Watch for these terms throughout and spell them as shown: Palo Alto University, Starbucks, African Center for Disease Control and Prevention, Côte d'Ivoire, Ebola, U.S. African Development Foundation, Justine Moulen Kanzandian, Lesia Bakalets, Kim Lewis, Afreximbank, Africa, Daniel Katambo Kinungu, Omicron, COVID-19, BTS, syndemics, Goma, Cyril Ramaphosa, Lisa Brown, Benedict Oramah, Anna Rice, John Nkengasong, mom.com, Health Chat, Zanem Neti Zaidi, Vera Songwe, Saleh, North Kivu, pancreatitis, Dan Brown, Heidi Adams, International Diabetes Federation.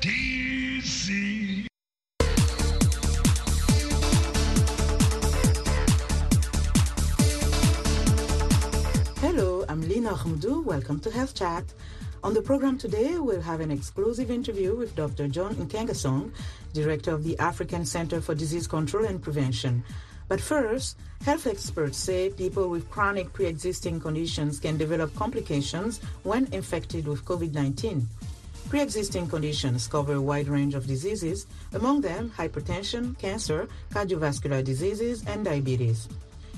DC. Hello, I'm Linord Moudou. Welcome to Health Chat. On the program today, we'll have an exclusive interview with Dr. John Nkengasong, Director of the African Center for Disease Control and Prevention. But first, health experts say people with chronic pre-existing conditions can develop complications when infected with COVID-19. Pre-existing conditions cover a wide range of diseases, among them hypertension, cancer, cardiovascular diseases, and diabetes.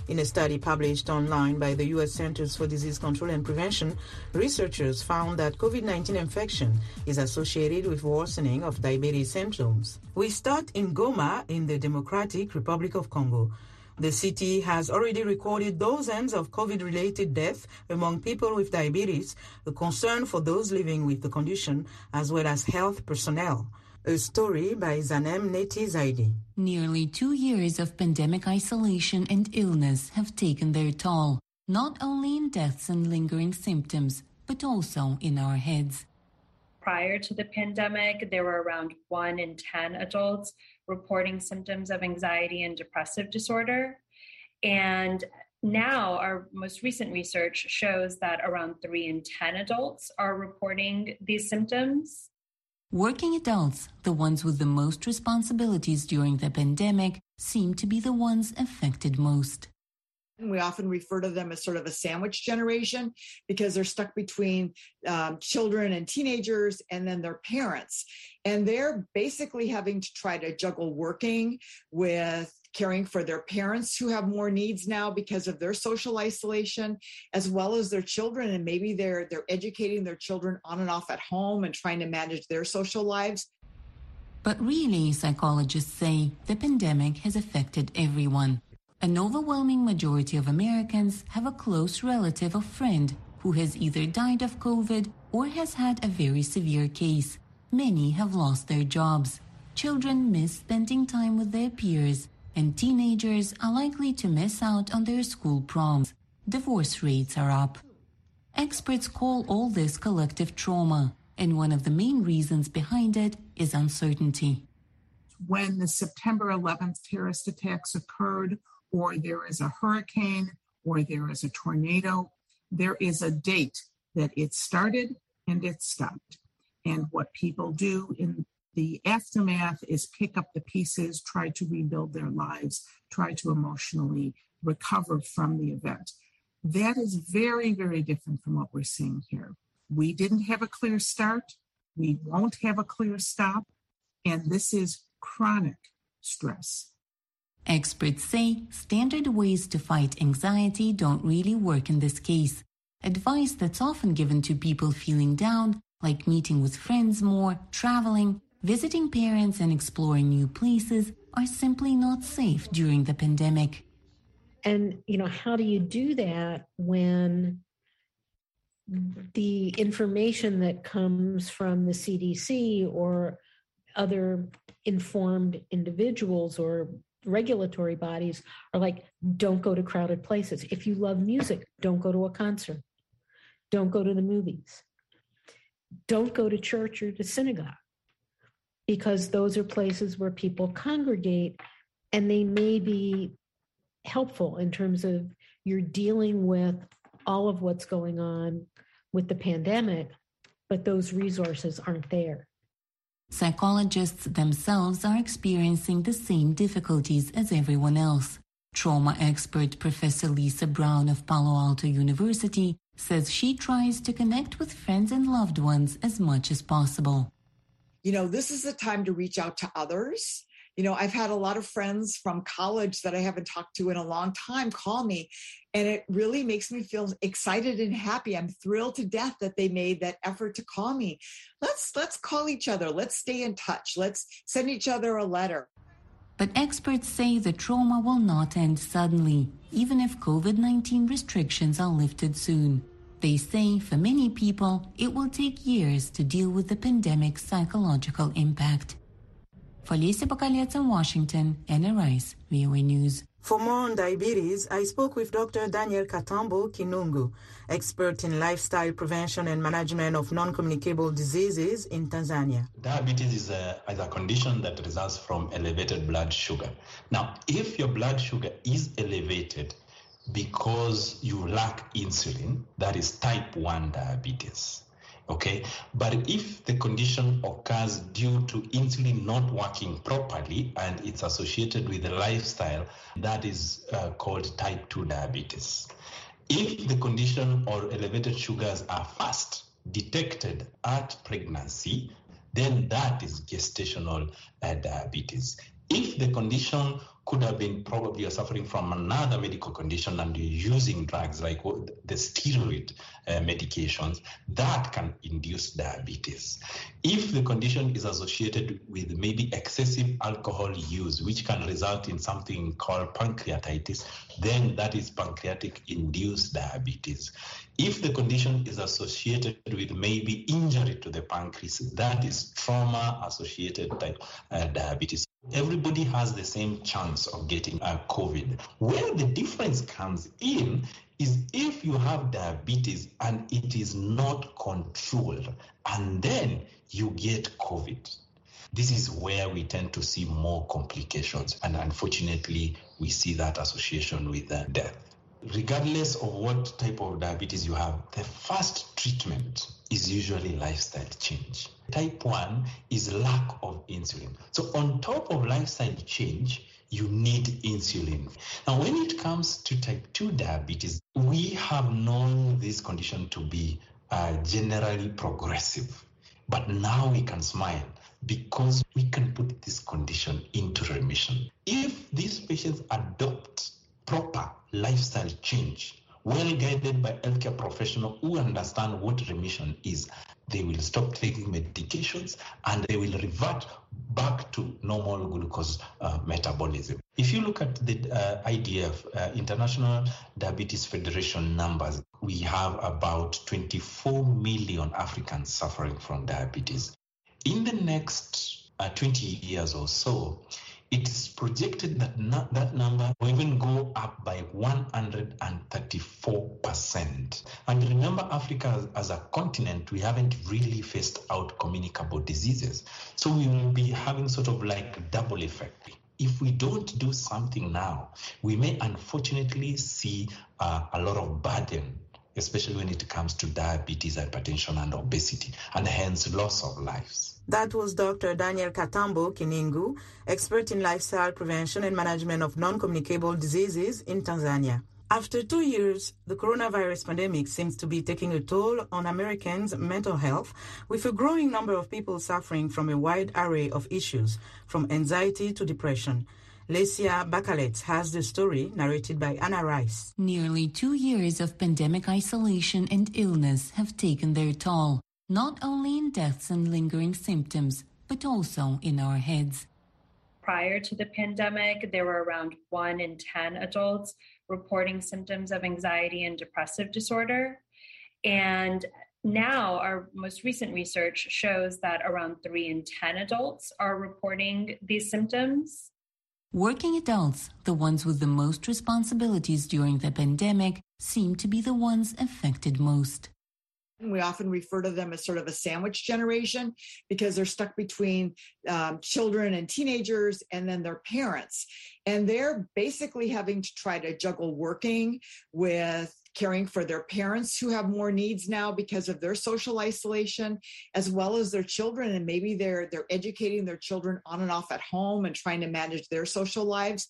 In a study published online by the U.S. Centers for Disease Control and Prevention, researchers found that COVID-19 infection is associated with worsening of diabetes symptoms. We start in Goma in the Democratic Republic of Congo. The city has already recorded dozens of COVID-related deaths among people with diabetes, a concern for those living with the condition, as well as health personnel. A story by Zanem Neti Zaidi. Nearly 2 years of pandemic isolation and illness have taken their toll, not only in deaths and lingering symptoms, but also in our heads. Prior to the pandemic, there were around 1 in 10 adults reporting symptoms of anxiety and depressive disorder. And now our most recent research shows that around 3 in 10 adults are reporting these symptoms. Working adults, the ones with the most responsibilities during the pandemic, seem to be the ones affected most. We often refer to them as sort of a sandwich generation because they're stuck between children and teenagers and then their parents. And they're basically having to try to juggle working with caring for their parents who have more needs now because of their social isolation, as well as their children. And maybe they're educating their children on and off at home and trying to manage their social lives. But really, psychologists say the pandemic has affected everyone. An overwhelming majority of Americans have a close relative or friend who has either died of COVID or has had a very severe case. Many have lost their jobs. Children miss spending time with their peers, and teenagers are likely to miss out on their school proms. Divorce rates are up. Experts call all this collective trauma, and one of the main reasons behind it is uncertainty. When the September 11th terrorist attacks occurred, or there is a hurricane, or there is a tornado, there is a date that it started and it stopped. And what people do in the aftermath is pick up the pieces, try to rebuild their lives, try to emotionally recover from the event. That is very, very different from what we're seeing here. We didn't have a clear start. We won't have a clear stop. And this is chronic stress. Experts say standard ways to fight anxiety don't really work in this case. Advice that's often given to people feeling down, like meeting with friends more, traveling, visiting parents, and exploring new places, are simply not safe during the pandemic. And, how do you do that when the information that comes from the CDC or other informed individuals or regulatory bodies are like, don't go to crowded places. If you love music, don't go to a concert. Don't go to the movies. Don't go to church or to synagogue, because those are places where people congregate and they may be helpful in terms of you're dealing with all of what's going on with the pandemic, but those resources aren't there. Psychologists themselves are experiencing the same difficulties as everyone else. Trauma expert Professor Lisa Brown of Palo Alto University says she tries to connect with friends and loved ones as much as possible. This is the time to reach out to others. I've had a lot of friends from college that I haven't talked to in a long time call me, and it really makes me feel excited and happy. I'm thrilled to death that they made that effort to call me. Let's call each other. Let's stay in touch. Let's send each other a letter. But experts say the trauma will not end suddenly, even if COVID-19 restrictions are lifted soon. They say for many people, it will take years to deal with the pandemic's psychological impact. For Lisa Bakalets in Washington, Anna Rice, VOA News. For more on diabetes, I spoke with Dr. Daniel Katambo Kinungu, expert in lifestyle prevention and management of non-communicable diseases in Tanzania. Diabetes is a condition that results from elevated blood sugar. Now, if your blood sugar is elevated because you lack insulin, that is type 1 diabetes. Okay, but if the condition occurs due to insulin not working properly and it's associated with a lifestyle, that is called type 2 diabetes. If the condition or elevated sugars are first detected at pregnancy, then that is gestational diabetes. If the condition could have been probably you're suffering from another medical condition and you're using drugs like the steroid medications, that can induce diabetes. If the condition is associated with maybe excessive alcohol use, which can result in something called pancreatitis, then that is pancreatic-induced diabetes. If the condition is associated with maybe injury to the pancreas, that is trauma-associated type diabetes. Everybody has the same chance of getting COVID. Where the difference comes in is if you have diabetes and it is not controlled, and then you get COVID. This is where we tend to see more complications, and unfortunately, we see that association with death. Regardless of what type of diabetes you have, the first treatment is usually lifestyle change. Type 1 is lack of insulin. So on top of lifestyle change, you need insulin. Now, when it comes to type 2 diabetes, we have known this condition to be generally progressive. But now we can smile because we can put this condition into remission. If these patients adopt proper lifestyle change, well guided by healthcare professionals who understand what remission is, they will stop taking medications and they will revert back to normal glucose metabolism. If you look at the IDF, International Diabetes Federation numbers, we have about 24 million Africans suffering from diabetes. In the next 20 years or so, it's projected that that number will even go up by 134%. And remember, Africa as a continent, we haven't really phased out communicable diseases. So we will be having sort of like a double effect. If we don't do something now, we may unfortunately see a lot of burden, especially when it comes to diabetes, hypertension, and obesity, and hence loss of lives. That was Dr. Daniel Katambo Kinungu, expert in lifestyle prevention and management of non-communicable diseases in Tanzania. After 2 years, the coronavirus pandemic seems to be taking a toll on Americans' mental health, with a growing number of people suffering from a wide array of issues, from anxiety to depression. Lesia Bakalets has the story, narrated by Anna Rice. Nearly 2 years of pandemic isolation and illness have taken their toll, not only in deaths and lingering symptoms, but also in our heads. Prior to the pandemic, there were around 1 in 10 adults reporting symptoms of anxiety and depressive disorder. And now our most recent research shows that around 3 in 10 adults are reporting these symptoms. Working adults, the ones with the most responsibilities during the pandemic, seem to be the ones affected most. We often refer to them as sort of a sandwich generation because they're stuck between children and teenagers and then their parents. And they're basically having to try to juggle working with caring for their parents who have more needs now because of their social isolation, as well as their children. And maybe they're educating their children on and off at home and trying to manage their social lives.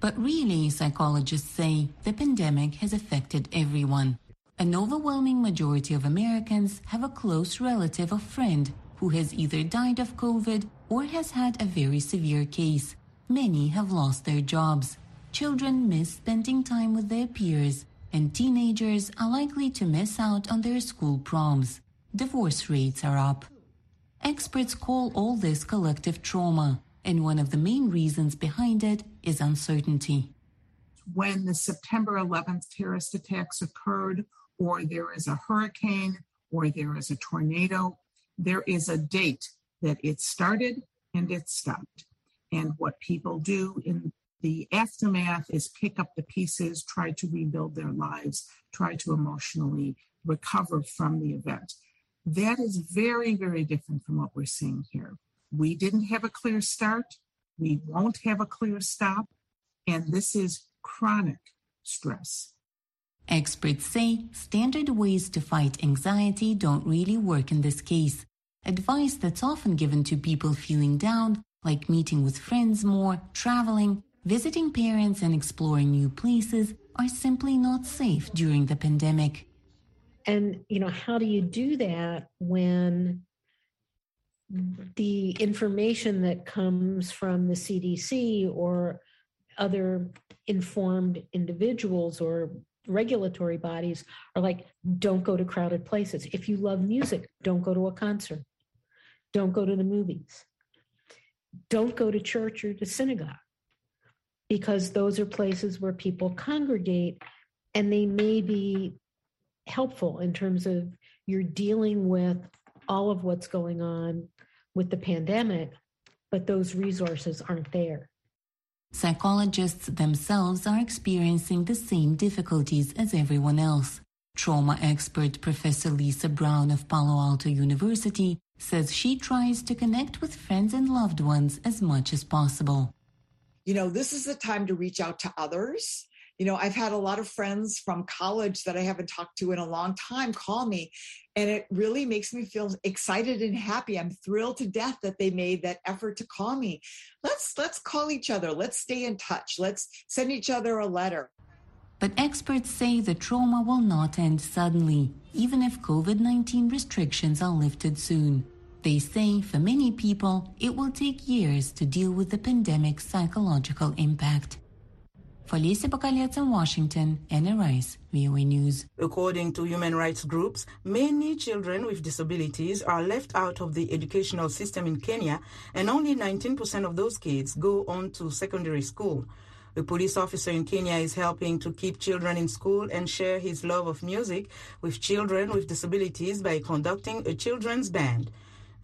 But really, psychologists say the pandemic has affected everyone. An overwhelming majority of Americans have a close relative or friend who has either died of COVID or has had a very severe case. Many have lost their jobs. Children miss spending time with their peers, and teenagers are likely to miss out on their school proms. Divorce rates are up. Experts call all this collective trauma, and one of the main reasons behind it is uncertainty. When the September 11th terrorist attacks occurred, or there is a hurricane, or there is a tornado, there is a date that it started and it stopped. And what people do in the aftermath is pick up the pieces, try to rebuild their lives, try to emotionally recover from the event. That is very, very different from what we're seeing here. We didn't have a clear start. We won't have a clear stop. And this is chronic stress. Experts say standard ways to fight anxiety don't really work in this case. Advice that's often given to people feeling down, like meeting with friends more, traveling, visiting parents, and exploring new places, are simply not safe during the pandemic. And, you know, how do you do that when the information that comes from the CDC or other informed individuals or regulatory bodies are like, don't go to crowded places. If you love music, don't go to a concert. Don't go to the movies. Don't go to church or to synagogue, because those are places where people congregate, and they may be helpful in terms of you're dealing with all of what's going on with the pandemic, but those resources aren't there. Psychologists themselves are experiencing the same difficulties as everyone else. Trauma expert Professor Lisa Brown of Palo Alto University says she tries to connect with friends and loved ones as much as possible. You know, this is the time to reach out to others. You know, I've had a lot of friends from college that I haven't talked to in a long time call me, and it really makes me feel excited and happy. I'm thrilled to death that they made that effort to call me. Let's call each other. Let's stay in touch. Let's send each other a letter. But experts say the trauma will not end suddenly, even if COVID-19 restrictions are lifted soon. They say for many people, it will take years to deal with the pandemic's psychological impact. For Lesia Bakalets in Washington, Anna Rice, VOA News. According to human rights groups, many children with disabilities are left out of the educational system in Kenya, and only 19% of those kids go on to secondary school. A police officer in Kenya is helping to keep children in school and share his love of music with children with disabilities by conducting a children's band.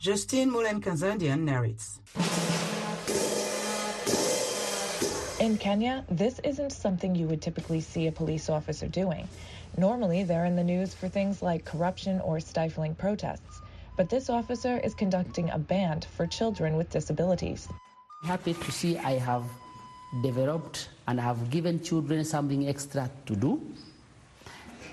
Justine Moulen Kanzandian narrates. In Kenya, this isn't something you would typically see a police officer doing. Normally, they're in the news for things like corruption or stifling protests. But this officer is conducting a band for children with disabilities. Happy to see I have developed and have given children something extra to do.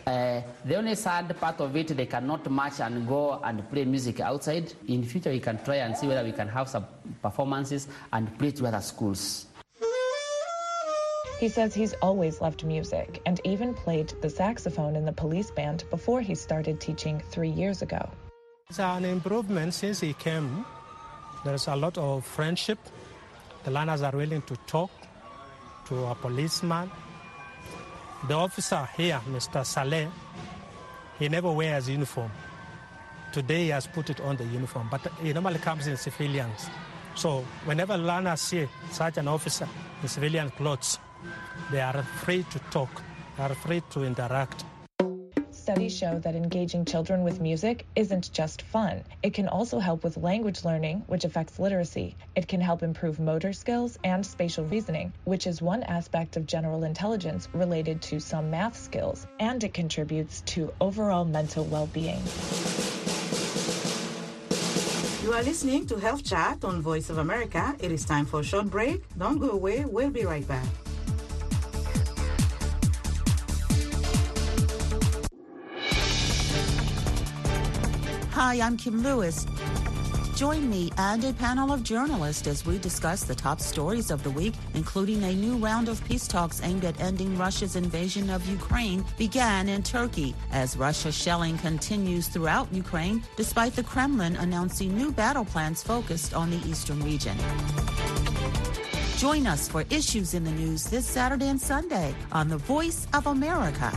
The only sad part of it, they cannot march and go and play music outside. In future, we can try and see whether we can have some performances and play to other schools. He says he's always loved music and even played the saxophone in the police band before he started teaching 3 years ago. It's an improvement since he came. There's a lot of friendship. The learners are willing to talk to a policeman. The officer here, Mr. Saleh, he never wears uniform. Today he has put it on the uniform, but he normally comes in civilians. So whenever learners see such an officer in civilian clothes, they are free to talk, they are free to interact. Studies show that engaging children with music isn't just fun. It can also help with language learning, which affects literacy. It can help improve motor skills and spatial reasoning, which is one aspect of general intelligence related to some math skills, and it contributes to overall mental well-being. You are listening to Health Chat on Voice of America. It is time for a short break. Don't go away. We'll be right back. Hi, I'm Kim Lewis. Join me and a panel of journalists as we discuss the top stories of the week, including a new round of peace talks aimed at ending Russia's invasion of Ukraine began in Turkey, as Russia's shelling continues throughout Ukraine, despite the Kremlin announcing new battle plans focused on the eastern region. Join us for issues in the news this Saturday and Sunday on The Voice of America.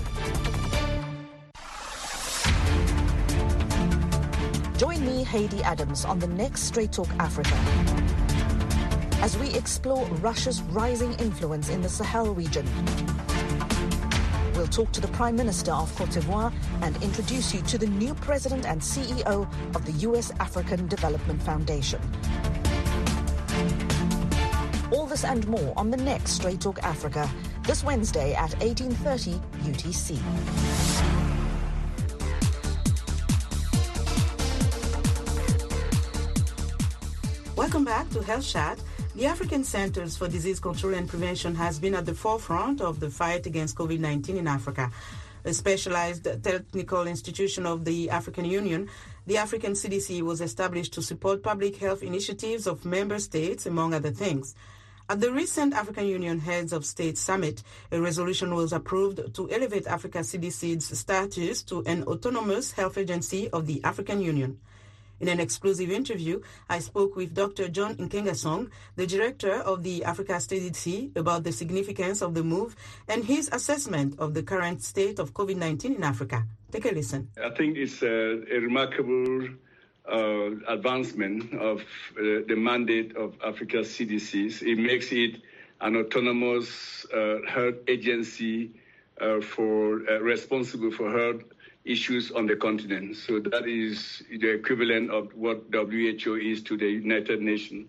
Join me, Heidi Adams, on the next Straight Talk Africa as we explore Russia's rising influence in the Sahel region. We'll talk to the Prime Minister of Côte d'Ivoire and introduce you to the new President and CEO of the U.S. African Development Foundation. All this and more on the next Straight Talk Africa, this Wednesday at 18:30 UTC. Welcome back to Health Chat. The African Center for Disease Control and Prevention has been at the forefront of the fight against COVID-19 in Africa. A specialized technical institution of the African Union, the African CDC was established to support public health initiatives of member states, among other things. At the recent African Union Heads of State Summit, a resolution was approved to elevate Africa CDC's status to an autonomous health agency of the African Union. In an exclusive interview, I spoke with Dr. John Nkengasong, the director of the Africa CDC, about the significance of the move and his assessment of the current state of COVID-19 in Africa. Take a listen. I think it's a remarkable advancement of the mandate of Africa CDCs. It makes it an autonomous health agency responsible for health issues on the continent. So that is the equivalent of what WHO is to the United Nations,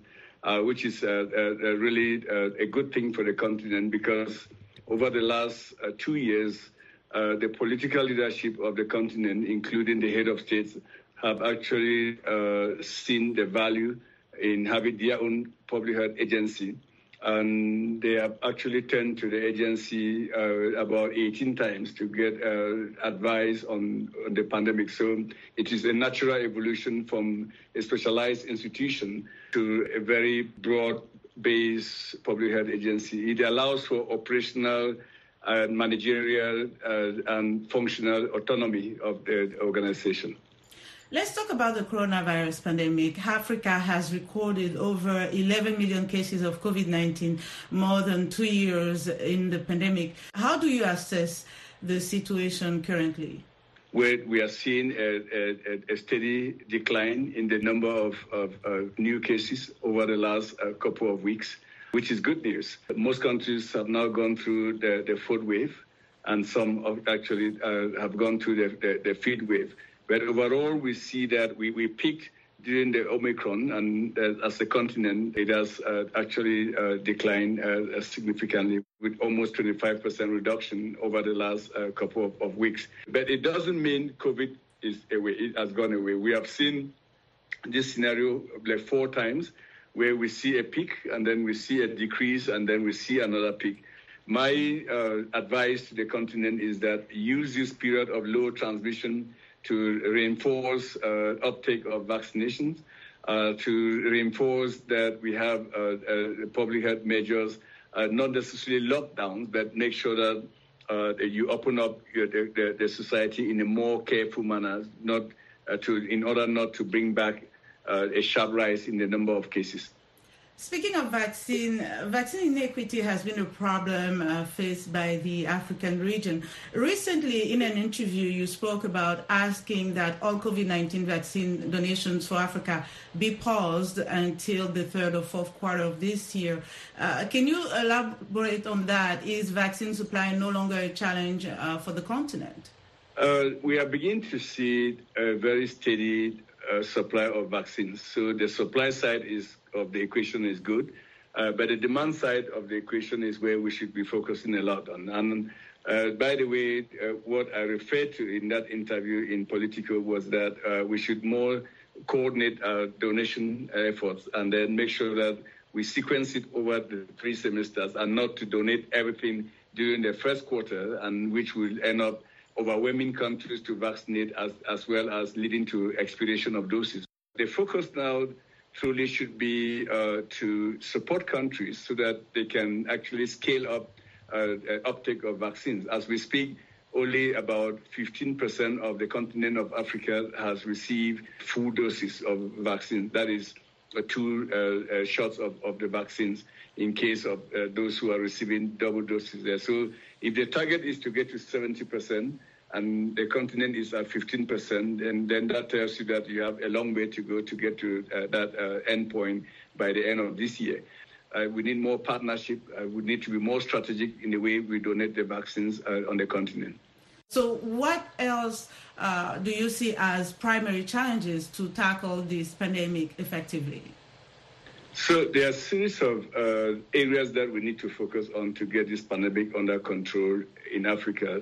which is really a good thing for the continent, because over the last 2 years, the political leadership of the continent, including the head of states, have actually seen the value in having their own public health agency. And they have actually turned to the agency about 18 times to get advice on the pandemic. So it is a natural evolution from a specialized institution to a very broad-based public health agency. It allows for operational, managerial, and functional autonomy of the organization. Let's talk about the coronavirus pandemic. Africa has recorded over 11 million cases of COVID-19, more than 2 years in the pandemic. How do you assess the situation currently? We are seeing a steady decline in the number of new cases over the last couple of weeks, which is good news. Most countries have now gone through the fourth wave, and some actually have gone through the fifth wave. But overall, we see that we peaked during the Omicron, and as a continent, it has actually declined significantly, with almost 25% reduction over the last couple of weeks. But it doesn't mean COVID is away. It has gone away. We have seen this scenario like 4 times, where we see a peak, and then we see a decrease, and then we see another peak. My advice to the continent is that use this period of low transmission to reinforce uptake of vaccinations, to reinforce that we have public health measures, not necessarily lockdowns, but make sure that you open up the society in a more careful manner, in order not to bring back a sharp rise in the number of cases. Speaking of vaccine inequity has been a problem faced by the African region. Recently, in an interview, you spoke about asking that all COVID-19 vaccine donations for Africa be paused until the third or fourth quarter of this year. Can you elaborate on that? Is vaccine supply no longer a challenge for the continent? We are beginning to see a very steady supply of vaccines. So the supply side of the equation is good, but the demand side of the equation is where we should be focusing a lot on. And by the way, what I referred to in that interview in Politico was that we should more coordinate our donation efforts and then make sure that we sequence it over the 3 semesters, and not to donate everything during the first quarter, and which will end up overwhelming countries to vaccinate, as well as leading to expiration of doses. The focus now truly should be to support countries so that they can actually scale up uptake of vaccines. As we speak, only about 15% of the continent of Africa has received full doses of vaccines. That is 2 shots of the vaccines in case of those who are receiving double doses there. So if the target is to get to 70%, and the continent is at 15%, and then that tells you that you have a long way to go to get to that endpoint by the end of this year. We need more partnership. We need to be more strategic in the way we donate the vaccines on the continent. So what else do you see as primary challenges to tackle this pandemic effectively? So there are a series of areas that we need to focus on to get this pandemic under control in Africa,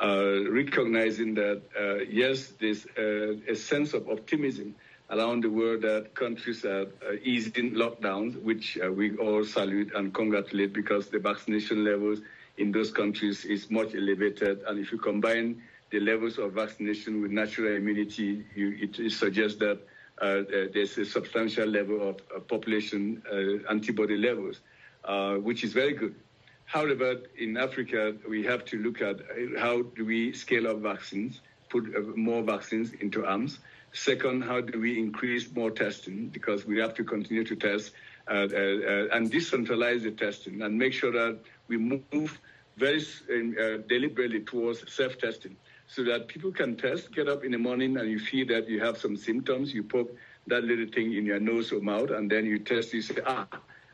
recognizing that, yes, there's a sense of optimism around the world that countries are easing lockdowns, which we all salute and congratulate, because the vaccination levels in those countries is much elevated. And if you combine the levels of vaccination with natural immunity, it suggests that there's a substantial level of population antibody levels, which is very good. However, in Africa, we have to look at how do we scale up vaccines, put more vaccines into arms. Second, how do we increase more testing? Because we have to continue to test and decentralize the testing and make sure that we move very deliberately towards self-testing, so that people can test, get up in the morning and you feel that you have some symptoms, you poke that little thing in your nose or mouth, and then you test, you say, I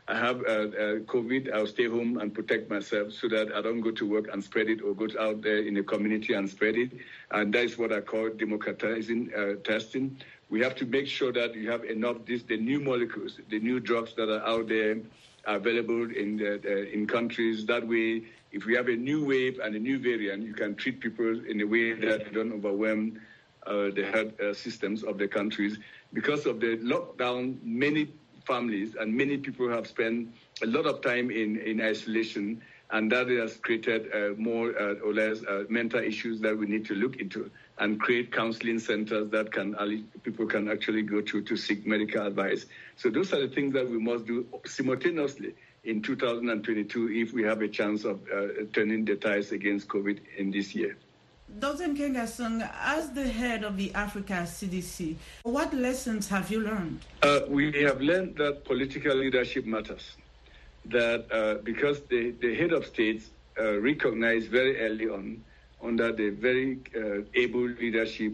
have COVID, I'll stay home and protect myself so that I don't go to work and spread it, or go out there in the community and spread it. And that is what I call democratizing testing. We have to make sure that you have enough, the new molecules, the new drugs that are out there, available in countries. That way, if we have a new wave and a new variant, you can treat people in a way that don't overwhelm the health systems of the countries. Because of the lockdown, many families and many people have spent a lot of time in isolation, and that has created more or less mental issues that we need to look into and create counseling centers that people can actually go to seek medical advice. So those are the things that we must do simultaneously in 2022 if we have a chance of turning the tides against COVID in this year. Dr. Nkengasong, as the head of the Africa CDC, what lessons have you learned? We have learned that political leadership matters, that because the head of states recognized very early on, under the very able leadership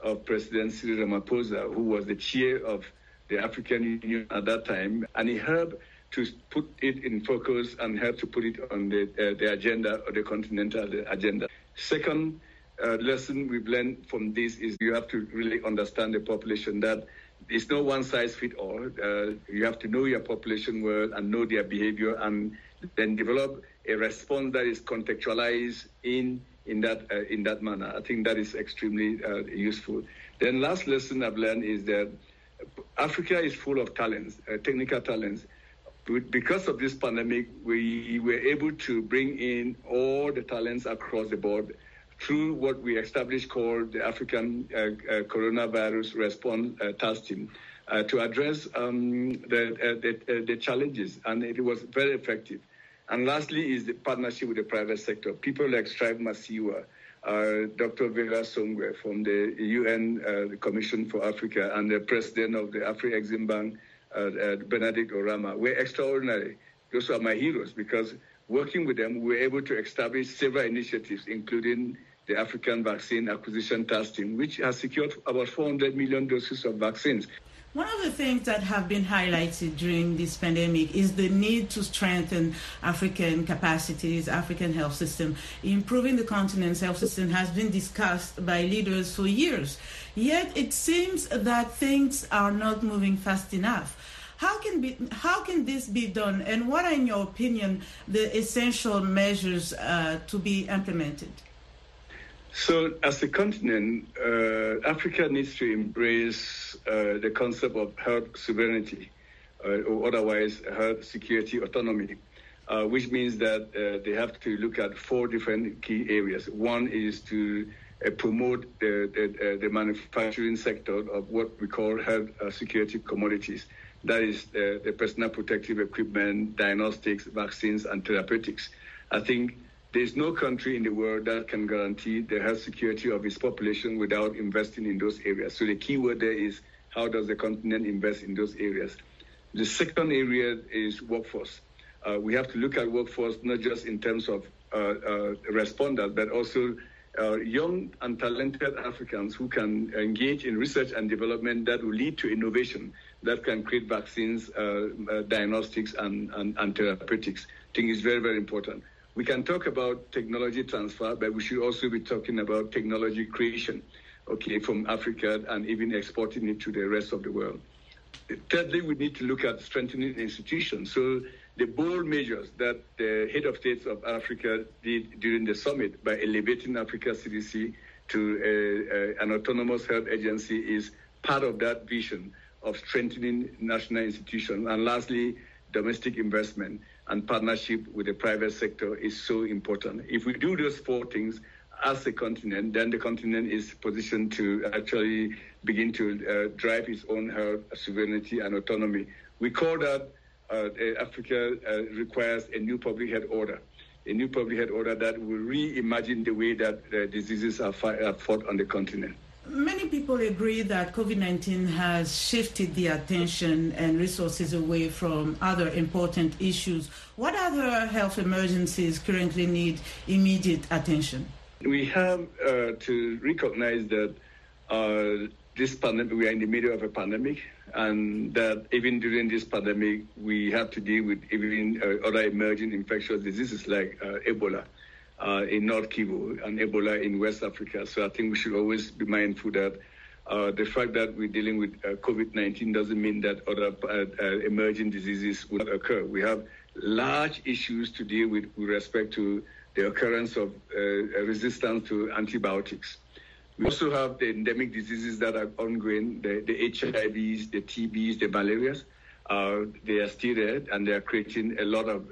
of President Cyril Ramaphosa, who was the chair of the African Union at that time, and he helped to put it in focus and helped to put it on the agenda, or the continental agenda. Second lesson we've learned from this is you have to really understand the population, that it's no one size fit all. You have to know your population well and know their behavior, and then develop a response that is contextualized in that manner. I think that is extremely useful. Then last lesson I've learned is that Africa is full of talents, technical talents. Because of this pandemic, we were able to bring in all the talents across the board through what we established called the African Coronavirus Response Task Team to address the challenges, and it was very effective. And lastly is the partnership with the private sector. People like Strive Masiwa, Dr. Vera Songwe from the UN Commission for Africa, and the president of the Afreximbank, Benedict Oramah, were extraordinary. Those are my heroes, because working with them, we were able to establish several initiatives, including the African Vaccine Acquisition Task Team, which has secured about 400 million doses of vaccines. One of the things that have been highlighted during this pandemic is the need to strengthen African capacities, African health system. Improving the continent's health system has been discussed by leaders for years, yet it seems that things are not moving fast enough. How can this be done, and what are, in your opinion, the essential measures to be implemented? So as a continent, Africa needs to embrace the concept of health sovereignty, or otherwise health security autonomy, which means that they have to look at four different key areas. One is to promote the manufacturing sector of what we call health security commodities. That is the personal protective equipment, diagnostics, vaccines, and therapeutics. I think there is no country in the world that can guarantee the health security of its population without investing in those areas. So the key word there is, how does the continent invest in those areas? The second area is workforce. We have to look at workforce not just in terms of responders, but also young and talented Africans who can engage in research and development that will lead to innovation, that can create vaccines, diagnostics, and therapeutics. I think it's very, very important. We can talk about technology transfer, but we should also be talking about technology creation, okay, from Africa, and even exporting it to the rest of the world. Thirdly, we need to look at strengthening institutions. So the bold measures that the head of states of Africa did during the summit by elevating Africa's CDC to an autonomous health agency is part of that vision of strengthening national institutions. And lastly, domestic investment and partnership with the private sector is so important. If we do those four things as a continent, then the continent is positioned to actually begin to drive its own health, sovereignty, and autonomy. We call that Africa requires a new public health order, a new public health order that will reimagine the way that diseases are fought on the continent. Many people agree that COVID-19 has shifted the attention and resources away from other important issues. What other health emergencies currently need immediate attention? We have to recognize that this pandemic, we are in the middle of a pandemic, and that even during this pandemic, we have to deal with even other emerging infectious diseases like Ebola in North Kivu and Ebola in West Africa. So I think we should always be mindful that the fact that we're dealing with COVID-19 doesn't mean that other emerging diseases will occur. We have large issues to deal with respect to the occurrence of resistance to antibiotics. We also have the endemic diseases that are ongoing, the HIVs, the TBs, the malarias. They are still there, and they are creating a lot of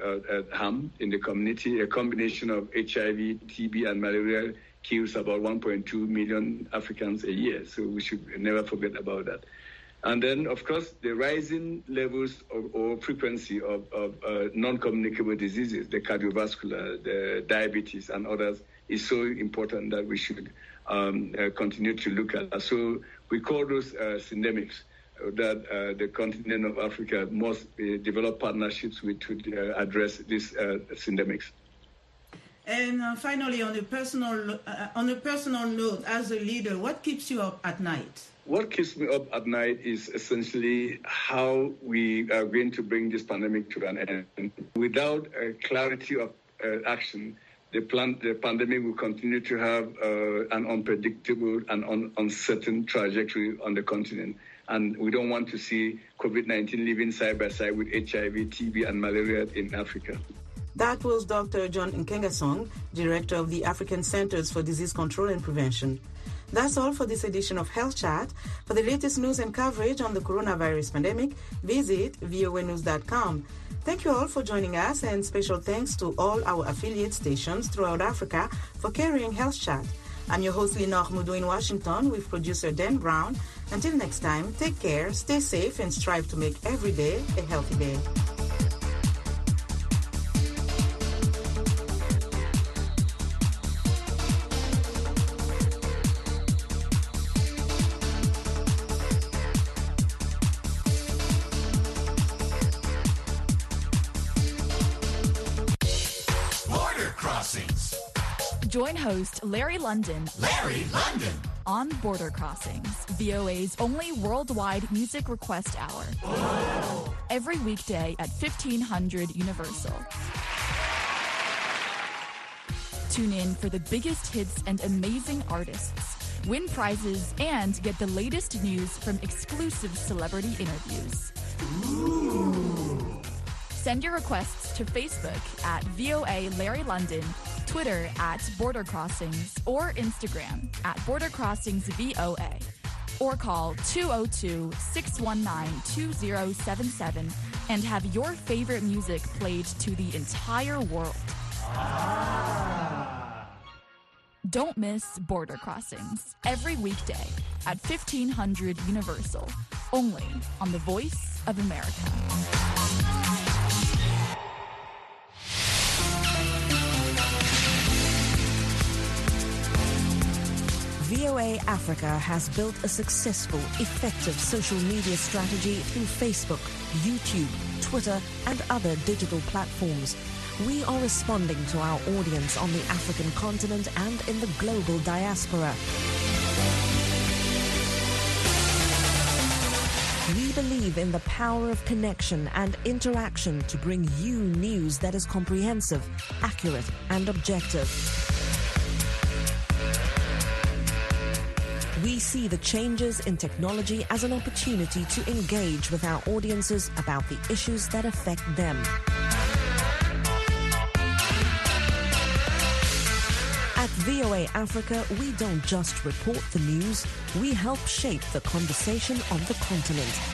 harm in the community. A combination of HIV, TB, and malaria kills about 1.2 million Africans a year, so we should never forget about that. And then, of course, the rising levels or frequency of non-communicable diseases, the cardiovascular, the diabetes, and others, is so important that we should continue to look at. So we call those syndemics that the continent of Africa must develop partnerships with to address these syndemics. And finally, on a personal note, as a leader, what keeps you up at night? What keeps me up at night is essentially how we are going to bring this pandemic to an end. Without a clarity of action, the pandemic will continue to have an unpredictable and uncertain trajectory on the continent. And we don't want to see COVID-19 living side by side with HIV, TB, and malaria in Africa. That was Dr. John Nkengasong, Director of the African Centers for Disease Control and Prevention. That's all for this edition of Health Chat. For the latest news and coverage on the coronavirus pandemic, visit voanews.com. Thank you all for joining us, and special thanks to all our affiliate stations throughout Africa for carrying Health Chat. I'm your host, Linord Moudou, in Washington, with producer Dan Brown. Until next time, take care, stay safe, and strive to make every day a healthy day. Join host Larry London, on Border Crossings, VOA's only worldwide music request hour. Oh. Every weekday at 1500 Universal. Tune in for the biggest hits and amazing artists, win prizes, and get the latest news from exclusive celebrity interviews. Ooh. Send your requests to Facebook at @VOA Larry London, Twitter at Border Crossings, or Instagram at Border Crossings VOA, or call 202-619-2077 and have your favorite music played to the entire world. Ah. Don't miss Border Crossings every weekday at 1500 Universal, only on The Voice of America. VOA Africa has built a successful, effective social media strategy through Facebook, YouTube, Twitter, and other digital platforms. We are responding to our audience on the African continent and in the global diaspora. We believe in the power of connection and interaction to bring you news that is comprehensive, accurate, and objective. We see the changes in technology as an opportunity to engage with our audiences about the issues that affect them. At VOA Africa, we don't just report the news, we help shape the conversation on the continent.